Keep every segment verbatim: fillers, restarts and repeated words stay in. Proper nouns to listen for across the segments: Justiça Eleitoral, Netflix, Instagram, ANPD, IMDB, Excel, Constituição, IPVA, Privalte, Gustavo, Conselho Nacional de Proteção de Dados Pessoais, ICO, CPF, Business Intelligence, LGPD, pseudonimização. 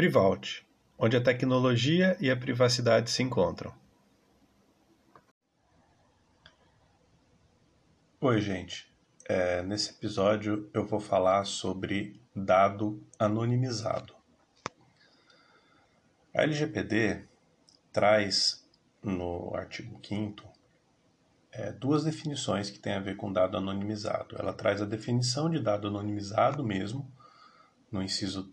Privalte, onde a tecnologia e a privacidade se encontram. Oi, gente. É, nesse episódio eu vou falar sobre dado anonimizado. A L G P D traz, no artigo quinto, é, duas definições que têm a ver com dado anonimizado. Ela traz a definição de dado anonimizado mesmo, no inciso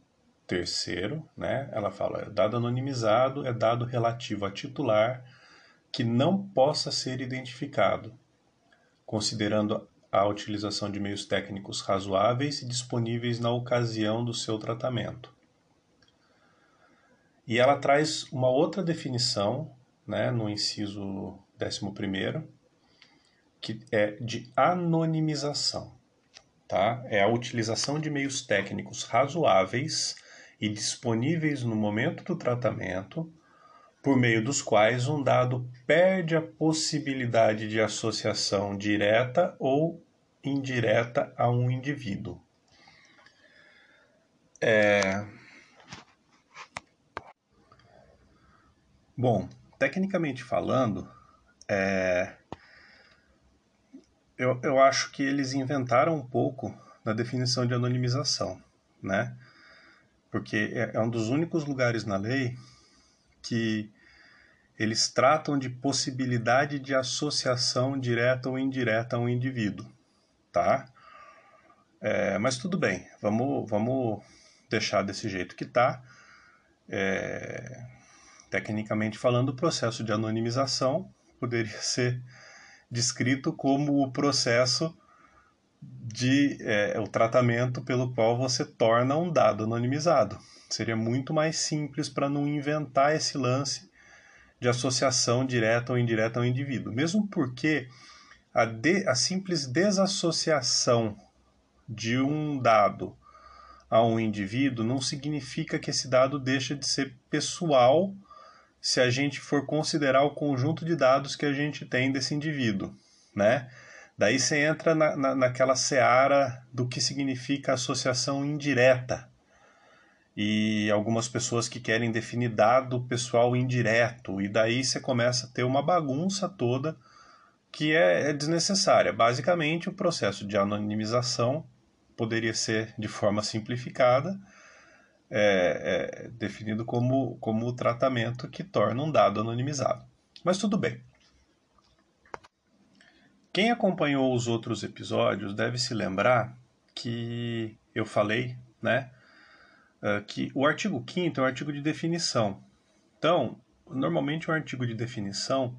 terceiro, né? Ela fala, dado anonimizado é dado relativo a titular que não possa ser identificado, considerando a utilização de meios técnicos razoáveis e disponíveis na ocasião do seu tratamento. E ela traz uma outra definição, né, no inciso décimo primeiro, que é de anonimização, tá? É a utilização de meios técnicos razoáveis e disponíveis no momento do tratamento, por meio dos quais um dado perde a possibilidade de associação direta ou indireta a um indivíduo. É... Bom, tecnicamente falando, é... eu, eu acho que eles inventaram um pouco na definição de anonimização, né? Porque é um dos únicos lugares na lei que eles tratam de possibilidade de associação direta ou indireta a um indivíduo, tá? É, mas tudo bem, vamos, vamos deixar desse jeito que tá. É, tecnicamente falando, o processo de anonimização poderia ser descrito como o processo de é, o tratamento pelo qual você torna um dado anonimizado. Seria muito mais simples para não inventar esse lance de associação direta ou indireta ao indivíduo. Mesmo porque a, de, a simples desassociação de um dado a um indivíduo não significa que esse dado deixa de ser pessoal se a gente for considerar o conjunto de dados que a gente tem desse indivíduo, né? Daí você entra na, na, naquela seara do que significa associação indireta. E algumas pessoas que querem definir dado pessoal indireto. E daí você começa a ter uma bagunça toda que é, é desnecessária. Basicamente, o processo de anonimização poderia ser, de forma simplificada, é, é, definido como, como o tratamento que torna um dado anonimizado. Mas tudo bem. Quem acompanhou os outros episódios deve se lembrar que eu falei, né, que o artigo quinto é um artigo de definição. Então, normalmente um artigo de definição,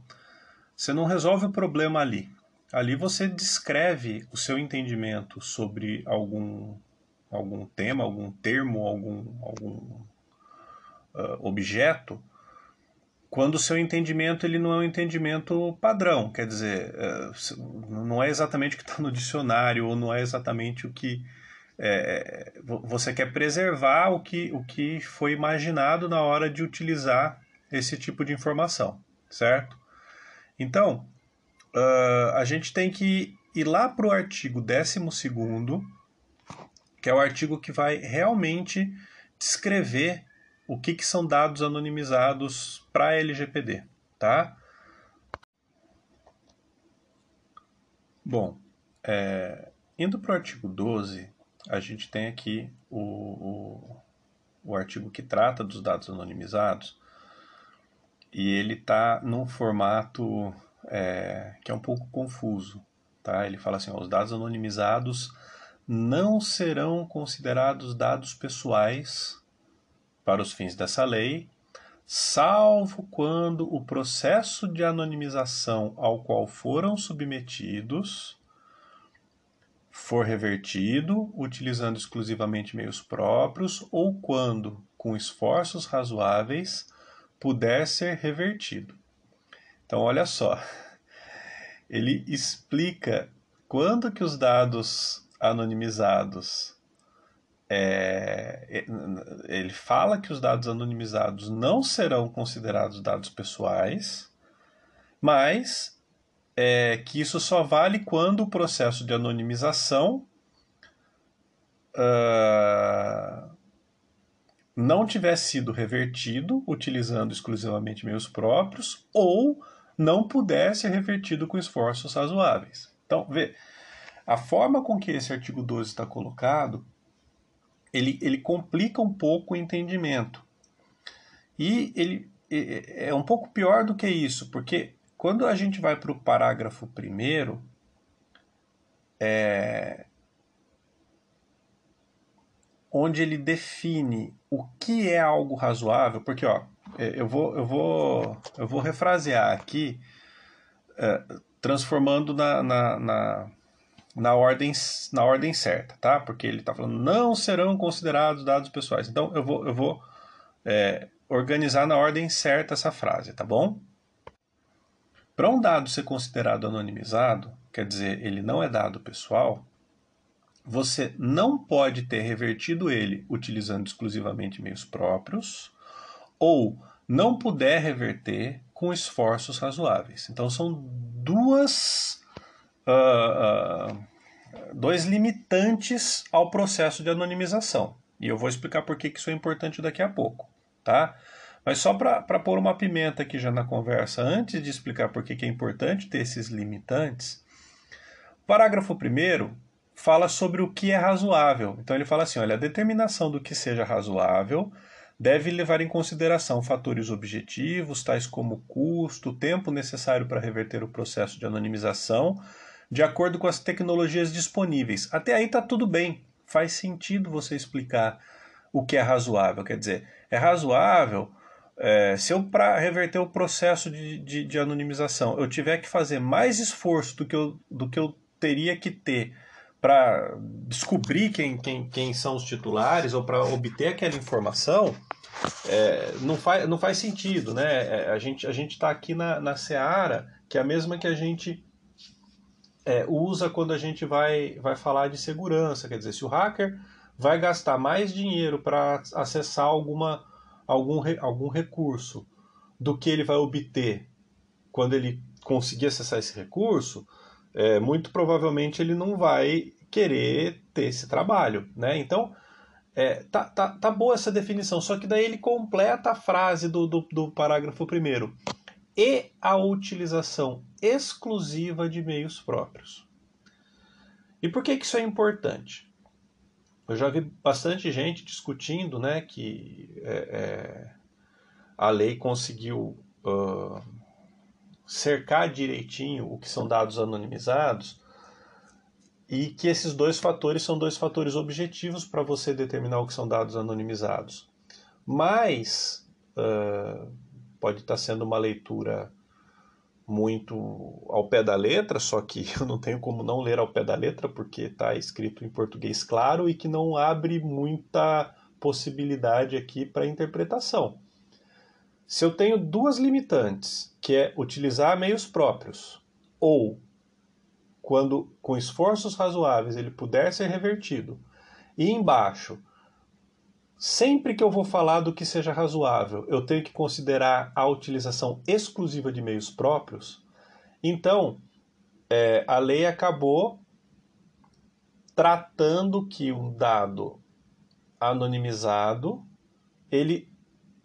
você não resolve o problema ali. Ali você descreve o seu entendimento sobre algum, algum tema, algum termo, algum, algum uh, objeto, quando o seu entendimento ele não é um entendimento padrão, quer dizer, não é exatamente o que está no dicionário, ou não é exatamente o que... É, você quer preservar o que, o que foi imaginado na hora de utilizar esse tipo de informação, certo? Então, uh, a gente tem que ir lá para o artigo décimo segundo, que é o artigo que vai realmente descrever o que, que são dados anonimizados para a L G P D, tá? Bom, é, indo para o artigo doze, a gente tem aqui o, o, o artigo que trata dos dados anonimizados e ele está num formato é, que é um pouco confuso, tá? Ele fala assim, ó, os dados anonimizados não serão considerados dados pessoais para os fins dessa lei, salvo quando o processo de anonimização ao qual foram submetidos for revertido, utilizando exclusivamente meios próprios, ou quando, com esforços razoáveis, puder ser revertido. Então, olha só, ele explica quando que os dados anonimizados... É, ele fala que os dados anonimizados não serão considerados dados pessoais, mas é, que isso só vale quando o processo de anonimização uh, não tivesse sido revertido, utilizando exclusivamente meios próprios, ou não pudesse ser revertido com esforços razoáveis. Então, vê, a forma com que esse artigo doze está colocado, ele, ele complica um pouco o entendimento. E ele é um pouco pior do que isso, porque quando a gente vai para o parágrafo primeiro, é, onde ele define o que é algo razoável, porque ó, eu vou, eu vou, eu vou refrasear aqui, é, transformando na, na, na, na, ordem, na ordem certa, tá? Porque ele está falando, não serão considerados dados pessoais. Então eu vou, eu vou é, organizar na ordem certa essa frase, tá bom? Para um dado ser considerado anonimizado, quer dizer, ele não é dado pessoal, você não pode ter revertido ele utilizando exclusivamente meios próprios ou não puder reverter com esforços razoáveis. Então são duas, uh, uh, dois limitantes ao processo de anonimização. E eu vou explicar por que isso é importante daqui a pouco, tá? Mas só para pôr uma pimenta aqui já na conversa, antes de explicar por que é importante ter esses limitantes, o parágrafo primeiro fala sobre o que é razoável. Então ele fala assim, olha, a determinação do que seja razoável deve levar em consideração fatores objetivos, tais como custo, tempo necessário para reverter o processo de anonimização, de acordo com as tecnologias disponíveis. Até aí está tudo bem, faz sentido você explicar o que é razoável. Quer dizer, é razoável é, se eu, para reverter o processo de, de, de anonimização, eu tiver que fazer mais esforço do que eu, do que eu teria que ter para descobrir quem, quem, quem são os titulares ou para obter aquela informação, é, não, faz, não faz sentido, né? É, a gente a gente está aqui na, na seara, que é a mesma que a gente é, usa quando a gente vai, vai falar de segurança. Quer dizer, se o hacker vai gastar mais dinheiro para acessar alguma, algum, algum recurso do que ele vai obter quando ele conseguir acessar esse recurso, É, muito provavelmente ele não vai querer ter esse trabalho, né? Então, é, tá, tá, tá boa essa definição, só que daí ele completa a frase do, do, do parágrafo primeiro. E a utilização exclusiva de meios próprios. E por que que isso é importante? Eu já vi bastante gente discutindo, né, que é, é, a lei conseguiu... Uh, cercar direitinho o que são dados anonimizados e que esses dois fatores são dois fatores objetivos para você determinar o que são dados anonimizados. Mas uh, pode estar sendo uma leitura muito ao pé da letra, só que eu não tenho como não ler ao pé da letra, porque está escrito em português claro e que não abre muita possibilidade aqui para interpretação. Se eu tenho duas limitantes, que é utilizar meios próprios, ou, quando com esforços razoáveis ele puder ser revertido, e embaixo, sempre que eu vou falar do que seja razoável, eu tenho que considerar a utilização exclusiva de meios próprios, então é, a lei acabou tratando que um dado anonimizado, ele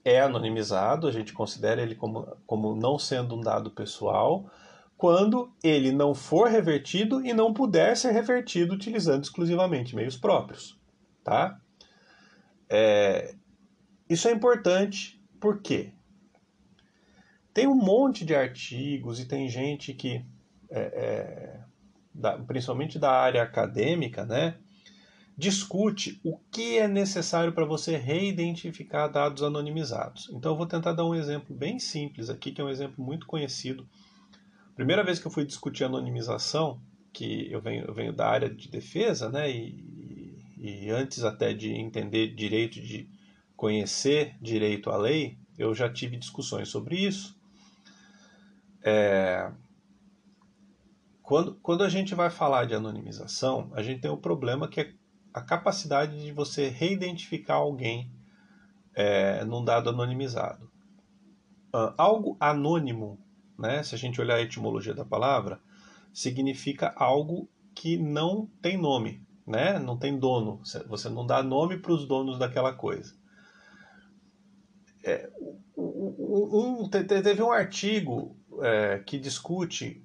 é anonimizado, a gente considera ele como, como não sendo um dado pessoal, quando ele não for revertido e não puder ser revertido utilizando exclusivamente meios próprios. Tá? É, isso é importante porque tem um monte de artigos e tem gente que, é, é, da, principalmente da área acadêmica, né, discute o que é necessário para você reidentificar dados anonimizados. Então eu vou tentar dar um exemplo bem simples aqui, que é um exemplo muito conhecido. Primeira vez que eu fui discutir anonimização, que eu venho, eu venho da área de defesa, né, e, e antes até de entender direito, de conhecer direito à lei, eu já tive discussões sobre isso. É... Quando, quando a gente vai falar de anonimização, a gente tem um problema que é a capacidade de você reidentificar alguém é, num dado anonimizado. Uh, algo anônimo, né, se a gente olhar a etimologia da palavra, significa algo que não tem nome, né, não tem dono. Você não dá nome para os donos daquela coisa. É, um, um, teve um artigo é, que discute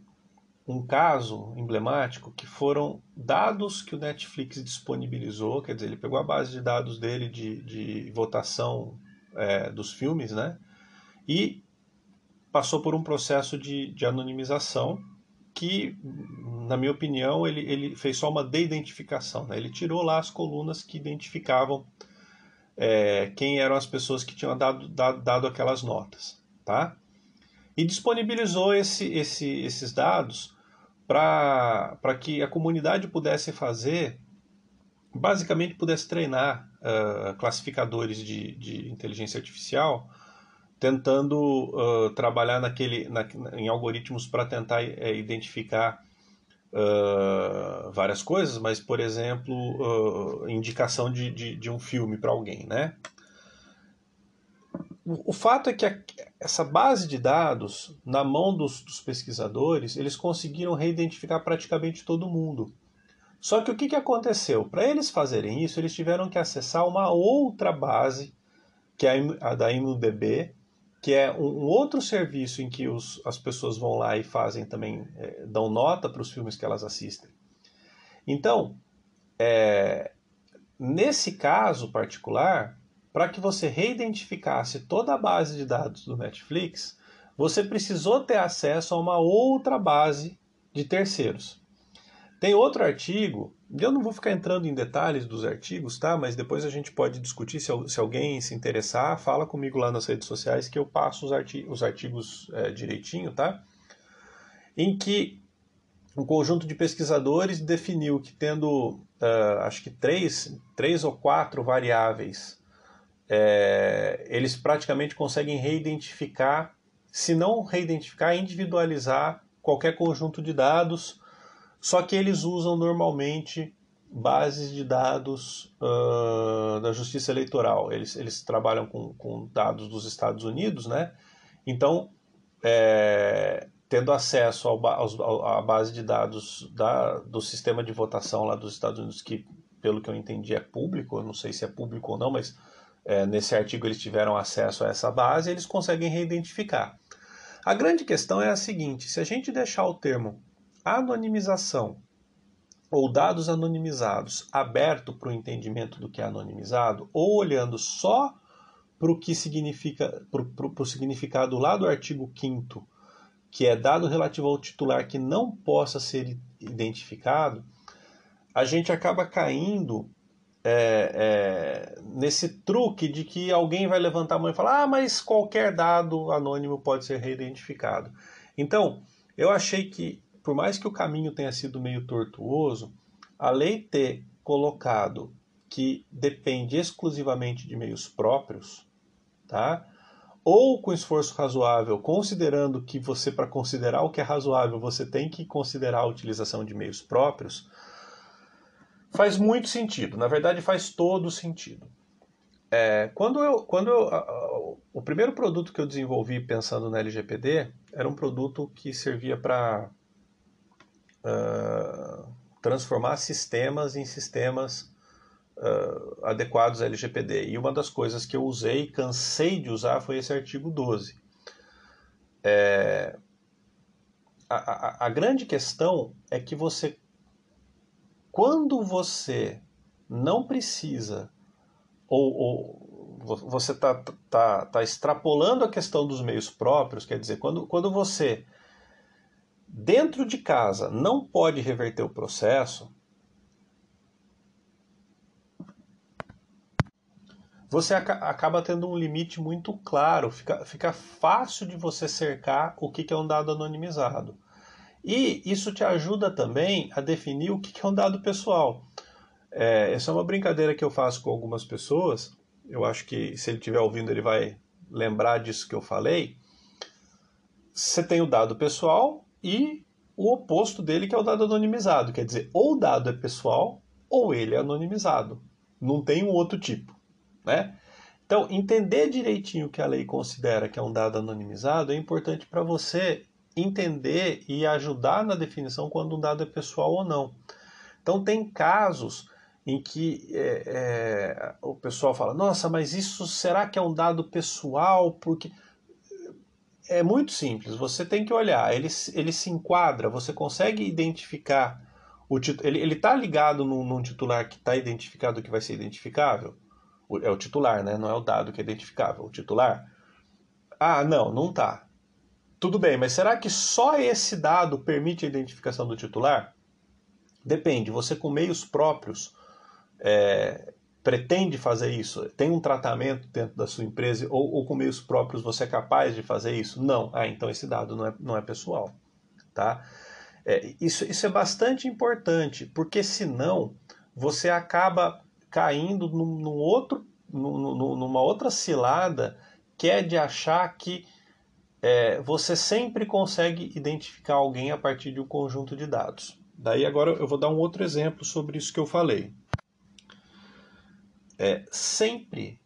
um caso emblemático que foram dados que o Netflix disponibilizou, quer dizer, ele pegou a base de dados dele de, de votação é, dos filmes, né? E passou por um processo de, de anonimização que, na minha opinião, ele, ele fez só uma de-identificação, né? Ele tirou lá as colunas que identificavam é, quem eram as pessoas que tinham dado, dado, dado aquelas notas, tá? E disponibilizou esse, esse, esses dados para que a comunidade pudesse fazer, basicamente pudesse treinar uh, classificadores de, de inteligência artificial tentando uh, trabalhar naquele, na, em algoritmos para tentar é, identificar uh, várias coisas, mas, por exemplo, uh, indicação de, de, de um filme para alguém, né? O, o fato é que a, essa base de dados, na mão dos, dos pesquisadores, eles conseguiram reidentificar praticamente todo mundo. Só que o que, que aconteceu? Para eles fazerem isso, eles tiveram que acessar uma outra base, que é a, a da I M D B, que é um outro serviço em que os, as pessoas vão lá e fazem também, é, dão nota para os filmes que elas assistem. Então, é, nesse caso particular, para que você reidentificasse toda a base de dados do Netflix, você precisou ter acesso a uma outra base de terceiros. Tem outro artigo, eu não vou ficar entrando em detalhes dos artigos, tá? Mas depois a gente pode discutir, se, se alguém se interessar, fala comigo lá nas redes sociais que eu passo os, arti- os artigos é, direitinho, tá? Em que um conjunto de pesquisadores definiu que tendo, uh, acho que três, três ou quatro variáveis, é, eles praticamente conseguem reidentificar, se não reidentificar, individualizar qualquer conjunto de dados. Só que eles usam normalmente bases de dados uh, da Justiça Eleitoral. Eles, eles trabalham com, com dados dos Estados Unidos, né? Então, é, tendo acesso ao, ao, à base de dados da, do sistema de votação lá dos Estados Unidos, que, pelo que eu entendi, é público. Eu não sei se é público ou não, mas é, nesse artigo eles tiveram acesso a essa base e eles conseguem reidentificar. A grande questão é a seguinte: se a gente deixar o termo anonimização ou dados anonimizados aberto para o entendimento do que é anonimizado, ou olhando só para o que significa, para o significado lá do artigo quinto, que é dado relativo ao titular que não possa ser identificado, a gente acaba caindo é, é, nesse truque de que alguém vai levantar a mão e falar: ah, mas qualquer dado anônimo pode ser reidentificado. Então, eu achei que, por mais que o caminho tenha sido meio tortuoso, a lei ter colocado que depende exclusivamente de meios próprios, tá? Ou com esforço razoável, considerando que você, para considerar o que é razoável, você tem que considerar a utilização de meios próprios, faz muito sentido. Na verdade, faz todo sentido. É, quando eu, quando eu, a, a, o primeiro produto que eu desenvolvi pensando na L G P D era um produto que servia para Uh, transformar sistemas em sistemas uh, adequados à L G P D. E uma das coisas que eu usei e cansei de usar foi esse artigo doze. É, a, a, a grande questão é que você, quando você não precisa, ou, ou você está tá, tá extrapolando a questão dos meios próprios, quer dizer, quando, quando você dentro de casa não pode reverter o processo, você acaba tendo um limite muito claro, fica, fica fácil de você cercar o que é um dado anonimizado. E isso te ajuda também a definir o que é um dado pessoal. É, essa é uma brincadeira que eu faço com algumas pessoas, eu acho que se ele estiver ouvindo ele vai lembrar disso que eu falei. Você tem o dado pessoal e o oposto dele, que é o dado anonimizado. Quer dizer, ou o dado é pessoal, ou ele é anonimizado. Não tem um outro tipo, né? Então, entender direitinho o que a lei considera que é um dado anonimizado é importante para você entender e ajudar na definição quando um dado é pessoal ou não. Então, tem casos em que é, é, o pessoal fala, nossa, mas isso será que é um dado pessoal? Porque é muito simples, você tem que olhar, ele, ele se enquadra, você consegue identificar, o tit... ele está ligado num, num titular que está identificado, que vai ser identificável? É o titular, né? Não é o dado que é identificável, o titular. Ah, não, não está. Tudo bem, mas será que só esse dado permite a identificação do titular? Depende, você com meios próprios é, pretende fazer isso? Tem um tratamento dentro da sua empresa ou, ou com meios próprios você é capaz de fazer isso? Não. Ah, então esse dado não é, não é pessoal. Tá? É, isso, isso é bastante importante, porque senão você acaba caindo num, num outro, num, numa outra cilada que é de achar que É, você sempre consegue identificar alguém a partir de um conjunto de dados. Daí agora eu vou dar um outro exemplo sobre isso que eu falei. É, sempre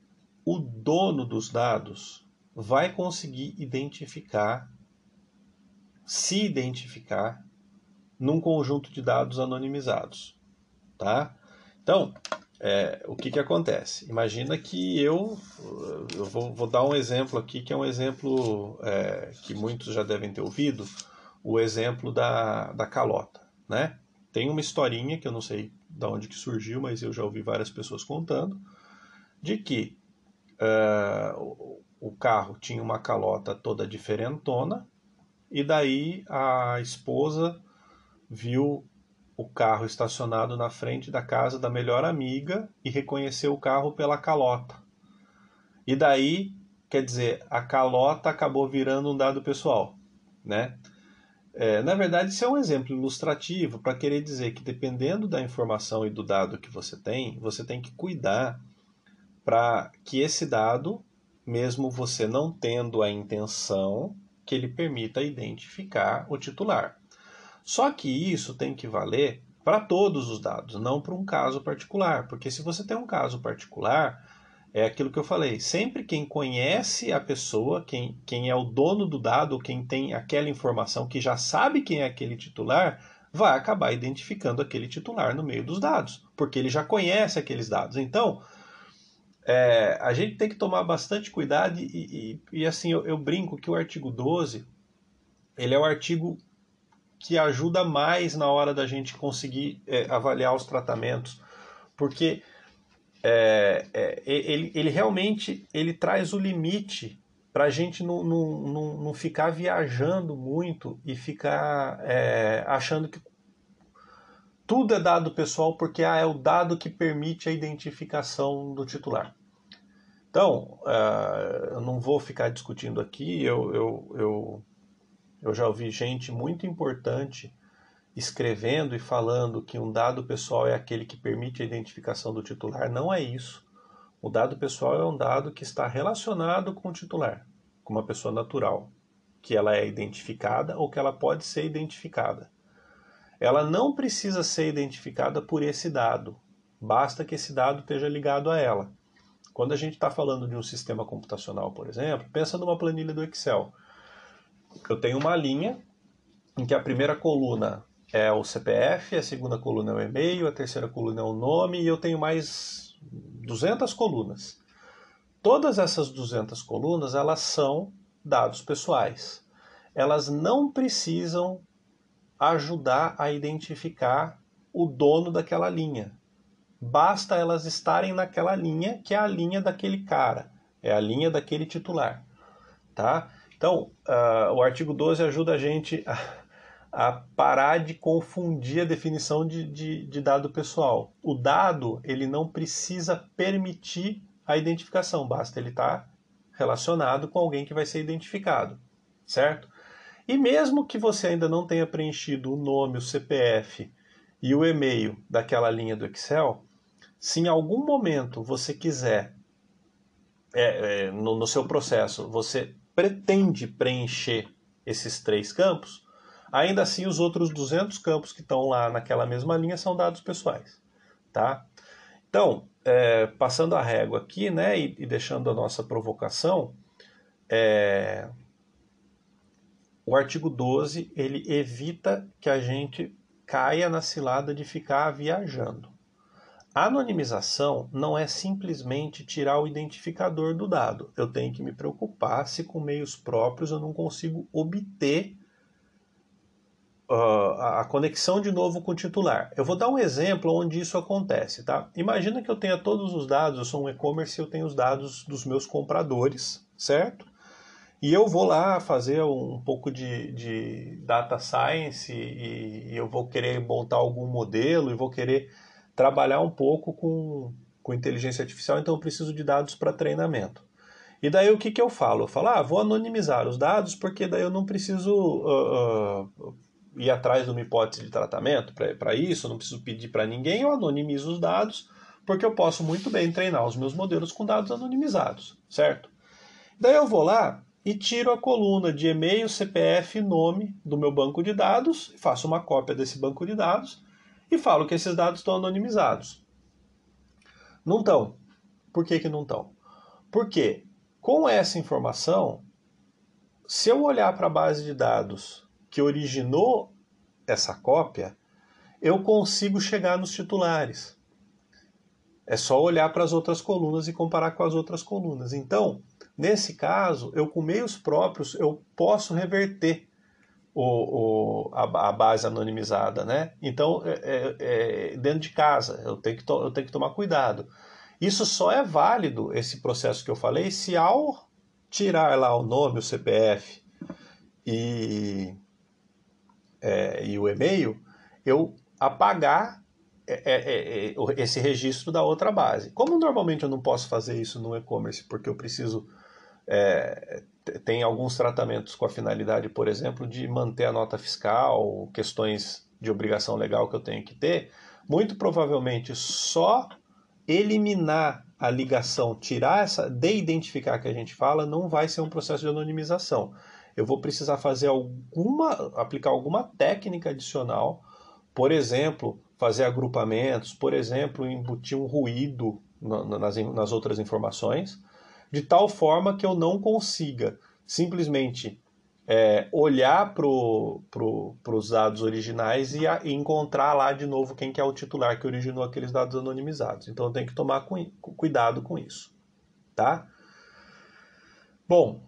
o dono dos dados vai conseguir identificar, se identificar, num conjunto de dados anonimizados. Tá? Então, é, o que que acontece? Imagina que eu, eu vou, vou dar um exemplo aqui, que é um exemplo é, que muitos já devem ter ouvido, o exemplo da, da calota, né? Tem uma historinha, que eu não sei de onde que surgiu, mas eu já ouvi várias pessoas contando, de que uh, o carro tinha uma calota toda diferentona, e daí a esposa viu o carro estacionado na frente da casa da melhor amiga e reconheceu o carro pela calota. E daí, quer dizer, a calota acabou virando um dado pessoal, né? É, na verdade, isso é um exemplo ilustrativo para querer dizer que dependendo da informação e do dado que você tem, você tem que cuidar para que esse dado, mesmo você não tendo a intenção, que ele permita identificar o titular. Só que isso tem que valer para todos os dados, não para um caso particular, porque se você tem um caso particular, é aquilo que eu falei, sempre quem conhece a pessoa, quem, quem é o dono do dado, quem tem aquela informação, que já sabe quem é aquele titular, vai acabar identificando aquele titular no meio dos dados, porque ele já conhece aqueles dados. Então, é, a gente tem que tomar bastante cuidado e, e, e assim, eu, eu brinco que o artigo doze, ele é o artigo que ajuda mais na hora da gente conseguir é, avaliar os tratamentos, porque é, é, ele, ele realmente ele traz o limite para a gente não, não, não, não ficar viajando muito e ficar é, achando que tudo é dado pessoal, porque ah, é o dado que permite a identificação do titular. Então, uh, eu não vou ficar discutindo aqui, eu... eu, eu Eu já ouvi gente muito importante escrevendo e falando que um dado pessoal é aquele que permite a identificação do titular. Não é isso. O dado pessoal é um dado que está relacionado com o titular, com uma pessoa natural, que ela é identificada ou que ela pode ser identificada. Ela não precisa ser identificada por esse dado, basta que esse dado esteja ligado a ela. Quando a gente está falando de um sistema computacional, por exemplo, pensa numa planilha do Excel. Eu tenho uma linha em que a primeira coluna é o C P F, a segunda coluna é o e-mail, a terceira coluna é o nome e eu tenho mais duzentas colunas. Todas essas duzentas colunas, elas são dados pessoais. Elas não precisam ajudar a identificar o dono daquela linha. Basta elas estarem naquela linha, que é a linha daquele cara, é a linha daquele titular, tá? Então, uh, o artigo doze ajuda a gente a, a parar de confundir a definição de, de, de dado pessoal. O dado, ele não precisa permitir a identificação, basta ele estar relacionado com alguém que vai ser identificado, certo? E mesmo que você ainda não tenha preenchido o nome, o C P F e o e-mail daquela linha do Excel, se em algum momento você quiser, é, é, no, no seu processo, você pretende preencher esses três campos, ainda assim os outros duzentos campos que estão lá naquela mesma linha são dados pessoais, tá? Então, é, passando a régua aqui, né, e, e deixando a nossa provocação, é, o artigo doze, ele evita que a gente caia na cilada de ficar viajando. A anonimização não é simplesmente tirar o identificador do dado. Eu tenho que me preocupar se com meios próprios eu não consigo obter uh, a conexão de novo com o titular. Eu vou dar um exemplo onde isso acontece, tá? Imagina que eu tenha todos os dados, eu sou um e-commerce e eu tenho os dados dos meus compradores, certo? E eu vou lá fazer um pouco de, de data science e, e eu vou querer montar algum modelo e vou querer trabalhar um pouco com, com inteligência artificial, então eu preciso de dados para treinamento. E daí o que, que eu falo? Eu falo, ah, vou anonimizar os dados porque daí eu não preciso uh, uh, ir atrás de uma hipótese de tratamento para isso, eu não preciso pedir para ninguém, eu anonimizo os dados porque eu posso muito bem treinar os meus modelos com dados anonimizados, certo? Daí eu vou lá e tiro a coluna de e-mail, C P F e nome do meu banco de dados, faço uma cópia desse banco de dados e falo que esses dados estão anonimizados. Não estão. Por que que não estão? Porque com essa informação, se eu olhar para a base de dados que originou essa cópia, eu consigo chegar nos titulares. É só olhar para as outras colunas e comparar com as outras colunas. Então, nesse caso, eu com meios próprios, eu posso reverter O, o, a, a base anonimizada, né? Então, é, é, dentro de casa, eu tenho, que to, eu tenho que tomar cuidado. Isso só é válido, esse processo que eu falei, se ao tirar lá o nome, o C P F e, é, e o e-mail, eu apagar é, é, é, esse registro da outra base. Como normalmente eu não posso fazer isso no e-commerce, porque eu preciso... É, tem alguns tratamentos com a finalidade, por exemplo, de manter a nota fiscal, questões de obrigação legal que eu tenho que ter, muito provavelmente só eliminar a ligação, tirar essa, de-identificar que a gente fala, não vai ser um processo de anonimização. Eu vou precisar fazer alguma, aplicar alguma técnica adicional, por exemplo, fazer agrupamentos, por exemplo, embutir um ruído nas, nas outras informações, de tal forma que eu não consiga simplesmente é, olhar para pro, os dados originais e, a, e encontrar lá de novo quem que é o titular que originou aqueles dados anonimizados. Então eu tenho que tomar cu, cuidado com isso, tá? Bom,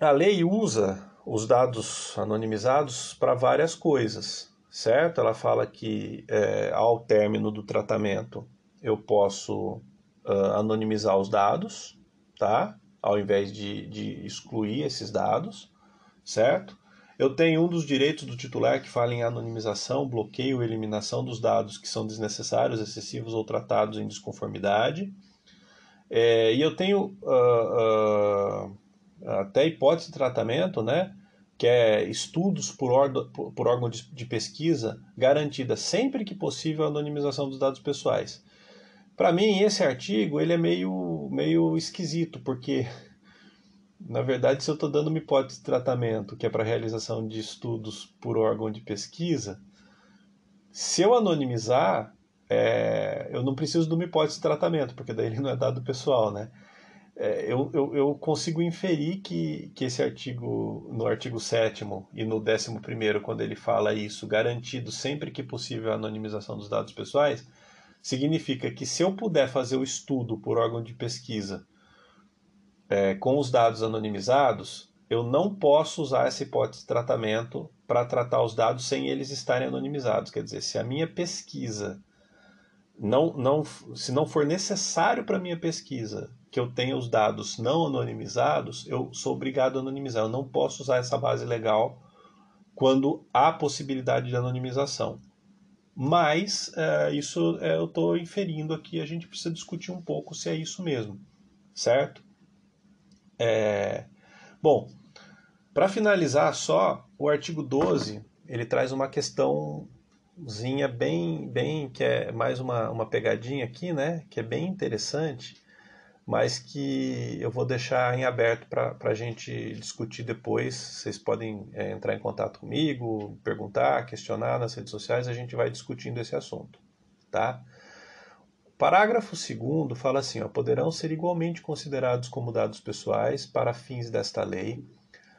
a lei usa os dados anonimizados para várias coisas, certo? Ela fala que é, ao término do tratamento eu posso uh, anonimizar os dados, tá? Ao invés de, de excluir esses dados, certo? Eu tenho um dos direitos do titular que fala em anonimização, bloqueio, eliminação dos dados que são desnecessários, excessivos ou tratados em desconformidade. É, e eu tenho uh, uh, até hipótese de tratamento, né? Que é estudos por, ordo, por órgão de, de pesquisa garantida sempre que possível a anonimização dos dados pessoais. Para mim, esse artigo ele é meio, meio esquisito, porque, na verdade, se eu estou dando uma hipótese de tratamento, que é para realização de estudos por órgão de pesquisa, se eu anonimizar, é, eu não preciso de uma hipótese de tratamento, porque daí ele não é dado pessoal, né? É, eu, eu, eu consigo inferir que, que esse artigo, no artigo sétimo e no décimo primeiro, quando ele fala isso, garantido sempre que possível a anonimização dos dados pessoais, significa que se eu puder fazer o estudo por órgão de pesquisa é, com os dados anonimizados, eu não posso usar essa hipótese de tratamento para tratar os dados sem eles estarem anonimizados. Quer dizer, se a minha pesquisa, não, não, se não for necessário para a minha pesquisa que eu tenha os dados não anonimizados, eu sou obrigado a anonimizar. Eu não posso usar essa base legal quando há possibilidade de anonimização. Mas é, isso é, eu estou inferindo aqui, a gente precisa discutir um pouco se é isso mesmo, certo? É, bom, para finalizar só, o artigo doze, ele traz uma questãozinha bem, bem que é mais uma, uma pegadinha aqui, né? Que é bem interessante, mas que eu vou deixar em aberto para a gente discutir depois. Vocês podem é, entrar em contato comigo, perguntar, questionar nas redes sociais, a gente vai discutindo esse assunto, tá? Parágrafo segundo fala assim, ó, poderão ser igualmente considerados como dados pessoais para fins desta lei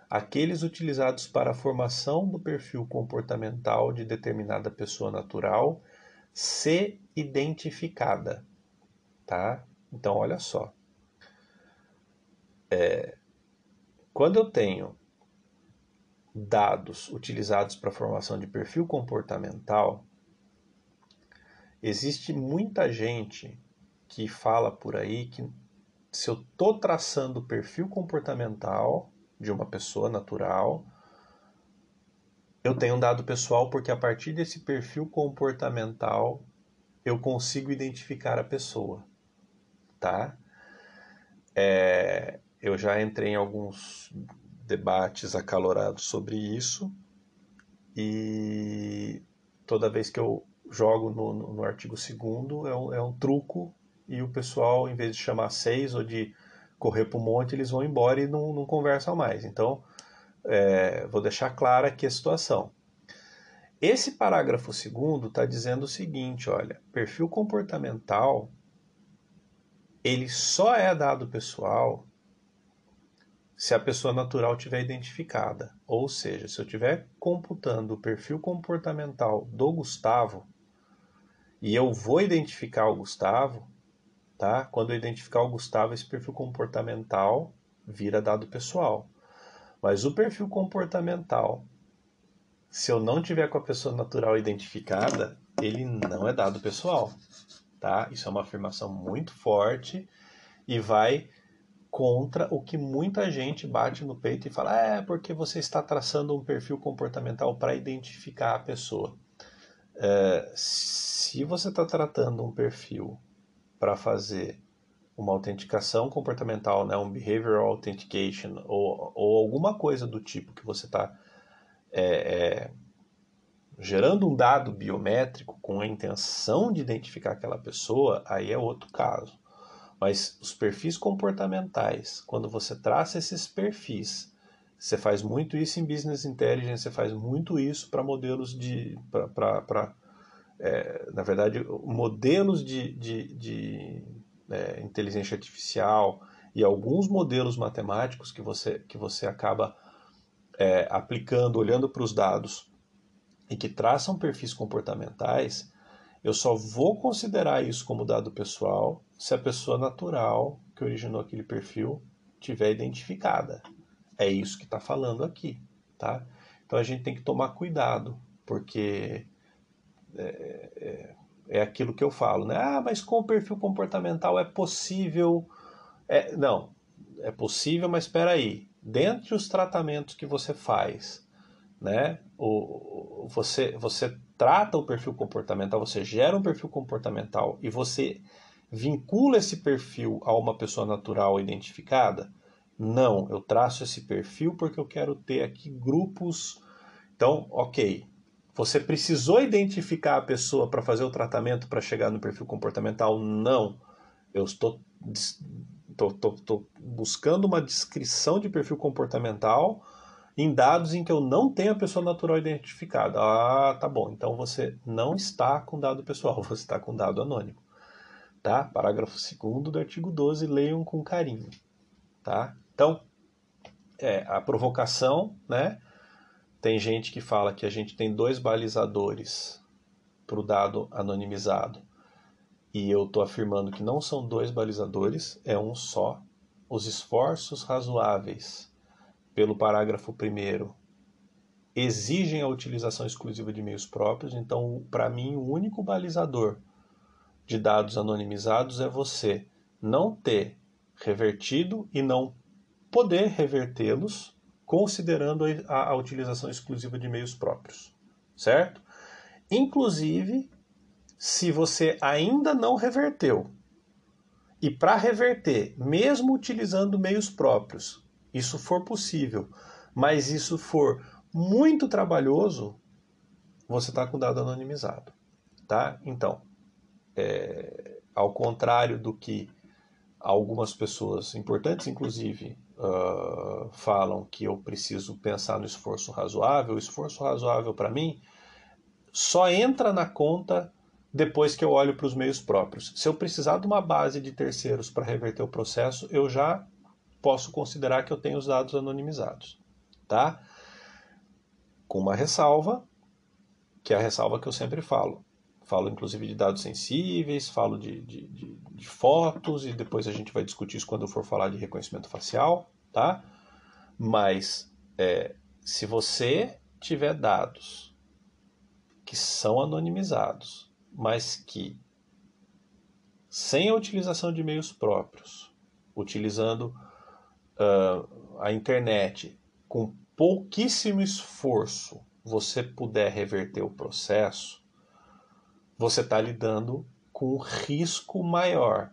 aqueles utilizados para a formação do perfil comportamental de determinada pessoa natural, ser identificada, tá? Então, olha só. É, quando eu tenho dados utilizados para formação de perfil comportamental, existe muita gente que fala por aí que se eu estou traçando o perfil comportamental de uma pessoa natural, eu tenho um dado pessoal porque a partir desse perfil comportamental eu consigo identificar a pessoa, tá? É, eu já entrei em alguns debates acalorados sobre isso e toda vez que eu jogo no, no, no artigo segundo é um, é um truco e o pessoal, em vez de chamar seis ou de correr para o monte, eles vão embora e não, não conversam mais. Então, é, vou deixar clara aqui a situação. Esse parágrafo segundo está dizendo o seguinte, olha, perfil comportamental, ele só é dado pessoal se a pessoa natural estiver identificada. Ou seja, se eu estiver computando o perfil comportamental do Gustavo, e eu vou identificar o Gustavo, tá? Quando eu identificar o Gustavo, esse perfil comportamental vira dado pessoal. Mas o perfil comportamental, se eu não tiver com a pessoa natural identificada, ele não é dado pessoal, tá? Isso é uma afirmação muito forte e vai contra o que muita gente bate no peito e fala, é porque você está traçando um perfil comportamental para identificar a pessoa. É, se você está tratando um perfil para fazer uma autenticação comportamental, né, um behavioral authentication, ou, ou alguma coisa do tipo que você está é, é, gerando um dado biométrico com a intenção de identificar aquela pessoa, aí é outro caso. Mas os perfis comportamentais, quando você traça esses perfis, você faz muito isso em Business Intelligence, você faz muito isso para modelos de... Pra, pra, pra, é, na verdade, modelos de, de, de é, inteligência artificial e alguns modelos matemáticos que você, que você acaba é, aplicando, olhando para os dados e que traçam perfis comportamentais, eu só vou considerar isso como dado pessoal se a pessoa natural que originou aquele perfil estiver identificada. É isso que está falando aqui, tá? Então a gente tem que tomar cuidado, porque é, é, é aquilo que eu falo, né? Ah, mas com o perfil comportamental é possível... É, não, é possível, mas espera aí. Dentre os tratamentos que você faz, né? O, você, você trata o perfil comportamental, você gera um perfil comportamental e você... vincula esse perfil a uma pessoa natural identificada? Não, eu traço esse perfil porque eu quero ter aqui grupos. Então, ok, você precisou identificar a pessoa para fazer o tratamento para chegar no perfil comportamental? Não, eu estou tô, tô, tô buscando uma descrição de perfil comportamental em dados em que eu não tenho a pessoa natural identificada. Ah, tá bom, então você não está com dado pessoal, você está com dado anônimo. Tá? Parágrafo segundo do artigo doze, leiam com carinho. Tá? Então, é, a provocação, né? Tem gente que fala que a gente tem dois balizadores para o dado anonimizado. E eu estou afirmando que não são dois balizadores, é um só. Os esforços razoáveis pelo parágrafo primeiro exigem a utilização exclusiva de meios próprios. Então, para mim, o único balizador de dados anonimizados é você não ter revertido e não poder revertê-los, considerando a, a utilização exclusiva de meios próprios, certo? Inclusive, se você ainda não reverteu, e para reverter, mesmo utilizando meios próprios, isso for possível, mas isso for muito trabalhoso, você está com dado anonimizado, tá? Então, É, ao contrário do que algumas pessoas importantes, inclusive, uh, falam que eu preciso pensar no esforço razoável, o esforço razoável para mim só entra na conta depois que eu olho para os meios próprios. Se eu precisar de uma base de terceiros para reverter o processo, eu já posso considerar que eu tenho os dados anonimizados, tá? Com uma ressalva, que é a ressalva que eu sempre falo. Falo, inclusive, de dados sensíveis, falo de, de, de, de fotos, e depois a gente vai discutir isso quando eu for falar de reconhecimento facial, tá? Mas, é, se você tiver dados que são anonimizados, mas que, sem a utilização de meios próprios, utilizando uh, a internet, com pouquíssimo esforço, você puder reverter o processo, você está lidando com um risco maior.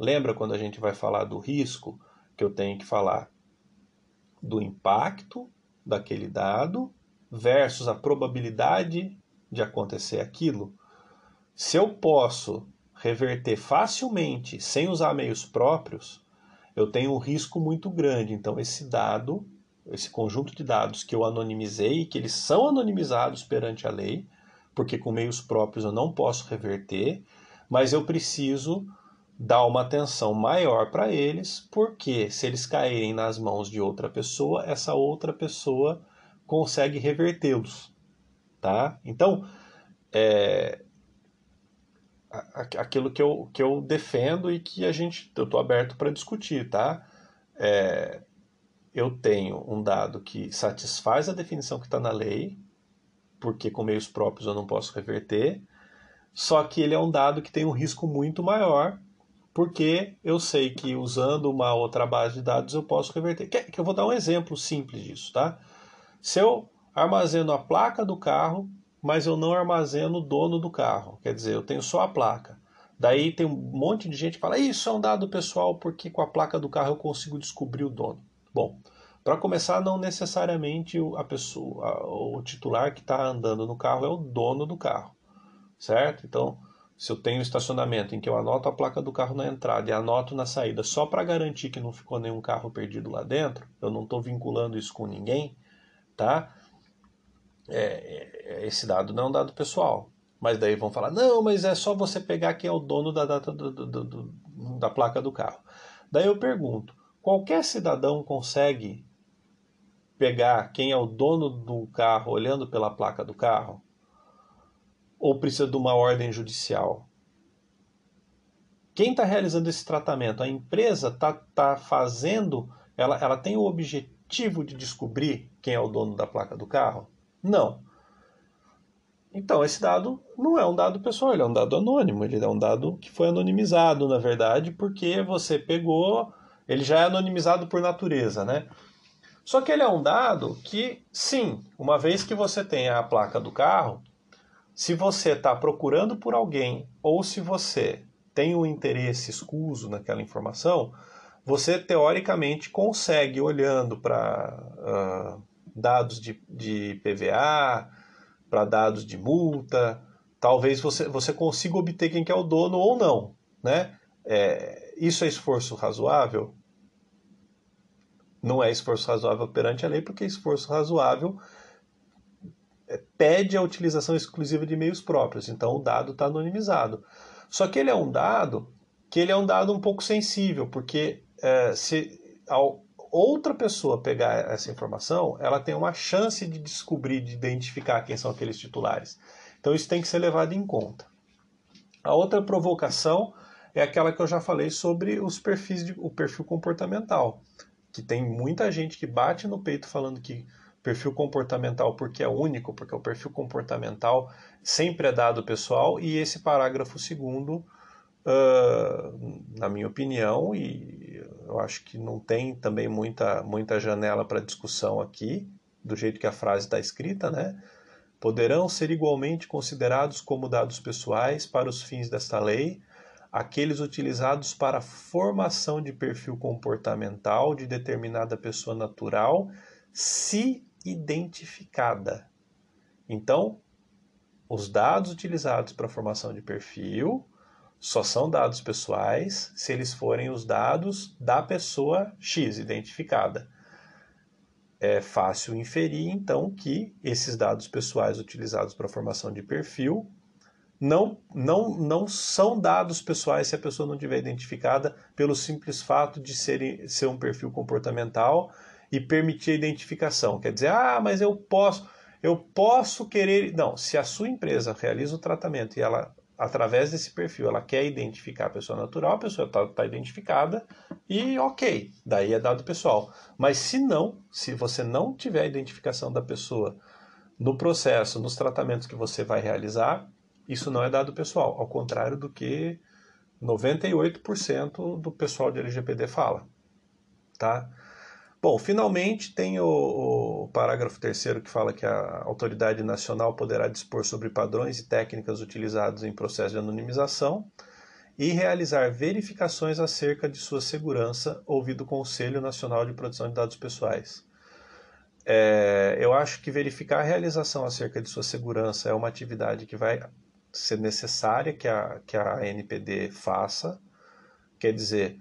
Lembra quando a gente vai falar do risco, que eu tenho que falar do impacto daquele dado versus a probabilidade de acontecer aquilo? Se eu posso reverter facilmente, sem usar meios próprios, eu tenho um risco muito grande. Então, esse dado, esse conjunto de dados que eu anonimizei, que eles são anonimizados perante a lei, porque com meios próprios eu não posso reverter, mas eu preciso dar uma atenção maior para eles, porque se eles caírem nas mãos de outra pessoa, essa outra pessoa consegue revertê-los, tá? Então, é... aquilo que eu, que eu defendo e que a gente, eu estou aberto para discutir, tá? É... eu tenho um dado que satisfaz a definição que está na lei, porque com meios próprios eu não posso reverter, só que ele é um dado que tem um risco muito maior, porque eu sei que usando uma outra base de dados eu posso reverter. Que eu vou dar um exemplo simples disso, tá? Se eu armazeno a placa do carro, mas eu não armazeno o dono do carro, quer dizer, eu tenho só a placa. Daí tem um monte de gente que fala, isso é um dado pessoal, porque com a placa do carro eu consigo descobrir o dono. Bom, para começar, não necessariamente a pessoa, a, o titular que está andando no carro é o dono do carro, certo? Então, se eu tenho um estacionamento em que eu anoto a placa do carro na entrada e anoto na saída só para garantir que não ficou nenhum carro perdido lá dentro, eu não estou vinculando isso com ninguém, tá? É, é, esse dado não é um dado pessoal. Mas daí vão falar, não, mas é só você pegar quem é o dono da, data do, do, do, do, da placa do carro. Daí eu pergunto, qualquer cidadão consegue pegar quem é o dono do carro olhando pela placa do carro? Ou precisa de uma ordem judicial? Quem está realizando esse tratamento? A empresa está tá fazendo, ela, ela tem o objetivo de descobrir quem é o dono da placa do carro? Não. Então, esse dado não é um dado pessoal, ele é um dado anônimo, ele é um dado que foi anonimizado, na verdade, porque você pegou... Ele já é anonimizado por natureza, né? Só que ele é um dado que, sim, uma vez que você tem a placa do carro, se você está procurando por alguém ou se você tem um interesse escuso naquela informação, você, teoricamente, consegue, olhando para uh, dados de, de I P V A, para dados de multa, talvez você, você consiga obter quem que é o dono ou não, né? É... Isso é esforço razoável? Não é esforço razoável perante a lei, porque esforço razoável pede a utilização exclusiva de meios próprios. Então, o dado está anonimizado. Só que ele é um dado que ele é um dado um pouco sensível, porque é, se a outra pessoa pegar essa informação, ela tem uma chance de descobrir, de identificar quem são aqueles titulares. Então, isso tem que ser levado em conta. A outra provocação... é aquela que eu já falei sobre os perfis de, o perfil comportamental, que tem muita gente que bate no peito falando que perfil comportamental porque é único, porque o perfil comportamental sempre é dado pessoal, e esse parágrafo segundo, uh, na minha opinião, e eu acho que não tem também muita, muita janela para discussão aqui, do jeito que a frase está escrita, né? Poderão ser igualmente considerados como dados pessoais para os fins desta lei, aqueles utilizados para formação de perfil comportamental de determinada pessoa natural, se identificada. Então, os dados utilizados para formação de perfil só são dados pessoais se eles forem os dados da pessoa X identificada. É fácil inferir, então, que esses dados pessoais utilizados para formação de perfil Não, não, não são dados pessoais se a pessoa não tiver identificada, pelo simples fato de ser, ser um perfil comportamental e permitir a identificação. Quer dizer, ah, mas eu posso, Eu posso querer... Não, se a sua empresa realiza o tratamento e ela, através desse perfil, ela quer identificar a pessoa natural, a pessoa está tá identificada e ok, daí é dado pessoal. Mas se não, se você não tiver a identificação da pessoa no processo, nos tratamentos que você vai realizar, isso não é dado pessoal, ao contrário do que noventa e oito por cento do pessoal de L G P D fala, tá? Bom, finalmente tem o, o parágrafo terceiro que fala que a autoridade nacional poderá dispor sobre padrões e técnicas utilizados em processo de anonimização e realizar verificações acerca de sua segurança, ouvido o Conselho Nacional de Proteção de Dados Pessoais. É, eu acho que verificar a realização acerca de sua segurança é uma atividade que vai ser necessária que a, que a A N P D faça, quer dizer,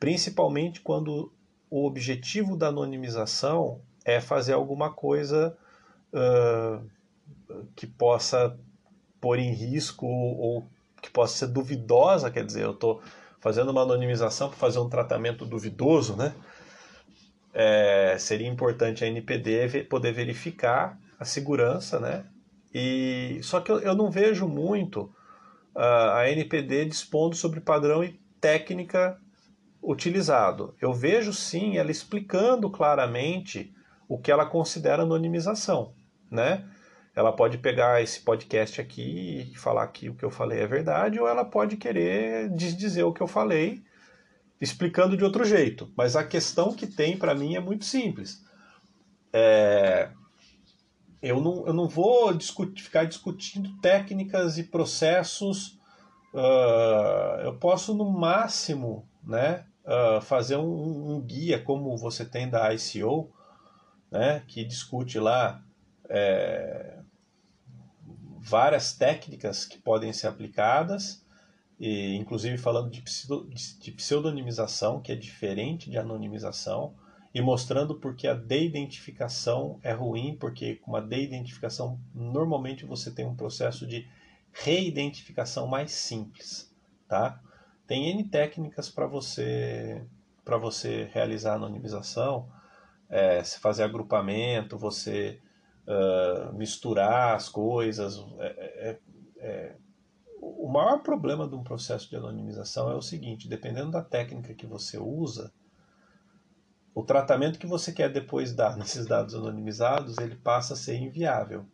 principalmente quando o objetivo da anonimização é fazer alguma coisa uh, que possa pôr em risco ou, ou que possa ser duvidosa, quer dizer, eu estou fazendo uma anonimização para fazer um tratamento duvidoso, né? É, seria importante a A N P D poder verificar a segurança, né? E, só que eu, eu não vejo muito uh, a A N P D dispondo sobre padrão e técnica utilizado. Eu vejo sim ela explicando claramente o que ela considera anonimização, né? Ela pode pegar esse podcast aqui e falar que o que eu falei é verdade, ou ela pode querer desdizer o que eu falei explicando de outro jeito, mas a questão que tem para mim é muito simples. É... Eu, não, eu não vou discutir, ficar discutindo técnicas e processos, uh, eu posso no máximo, né, uh, fazer um, um guia como você tem da I C O, né, que discute lá é, várias técnicas que podem ser aplicadas, e, inclusive falando de, pseudo, de pseudonimização, que é diferente de anonimização, e mostrando porque a deidentificação é ruim, porque com a deidentificação normalmente você tem um processo de reidentificação mais simples, tá? Tem N técnicas para você, para você realizar a anonimização, é, se fazer agrupamento, você uh, misturar as coisas, é, é, é, o maior problema de um processo de anonimização é o seguinte: dependendo da técnica que você usa, o tratamento que você quer depois dar nesses dados anonimizados, ele passa a ser inviável.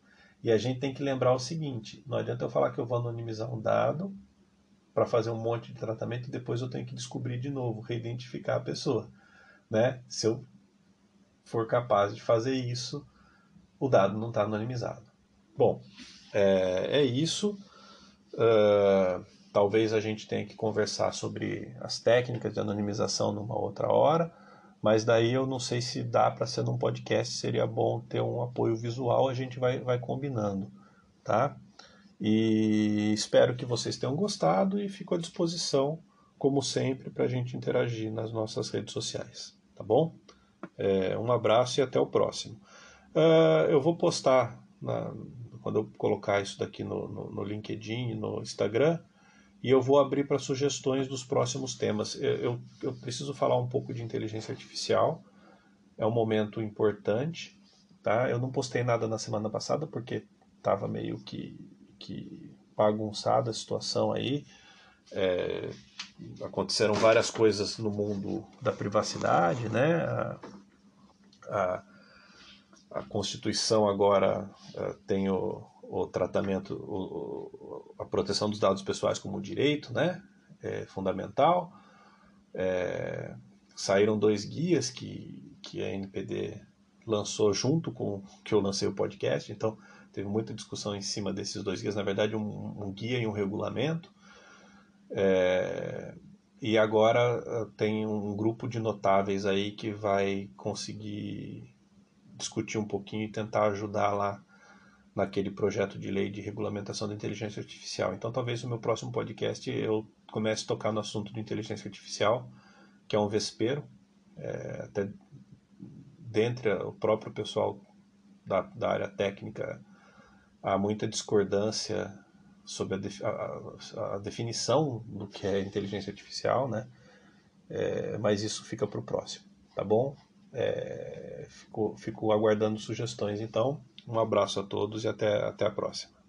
E a gente tem que lembrar o seguinte: não adianta eu falar que eu vou anonimizar um dado para fazer um monte de tratamento e depois eu tenho que descobrir de novo, reidentificar a pessoa, né? Se eu for capaz de fazer isso, o dado não está anonimizado. Bom, é, é isso. Uh, talvez a gente tenha que conversar sobre as técnicas de anonimização numa outra hora, mas daí eu não sei se dá para ser num podcast, seria bom ter um apoio visual, a gente vai, vai combinando, tá? E espero que vocês tenham gostado e fico à disposição, como sempre, para a gente interagir nas nossas redes sociais, tá bom? É, um abraço e até o próximo. Uh, eu vou postar na... quando eu colocar isso daqui no, no, no LinkedIn e no Instagram, e eu vou abrir para sugestões dos próximos temas. Eu, eu, eu preciso falar um pouco de inteligência artificial, é um momento importante, tá? Eu não postei nada na semana passada, porque estava meio que, que bagunçada a situação aí, é, aconteceram várias coisas no mundo da privacidade, né? A, a, A Constituição agora uh, tem o, o tratamento, o, o, a proteção dos dados pessoais como direito, né? É fundamental. É, saíram dois guias que, que a A N P D lançou junto com que eu lancei o podcast, então teve muita discussão em cima desses dois guias, na verdade um, um guia e um regulamento. É, e agora uh, tem um grupo de notáveis aí que vai conseguir discutir um pouquinho e tentar ajudar lá naquele projeto de lei de regulamentação da inteligência artificial. Então talvez no meu próximo podcast eu comece a tocar no assunto de inteligência artificial, que é um vespeiro, é, até dentre o próprio pessoal da, da área técnica há muita discordância sobre a, de, a, a definição do que é inteligência artificial, né? É, mas isso fica para o próximo, tá bom? É, fico, fico aguardando sugestões, então Um abraço a todos e até, até a próxima.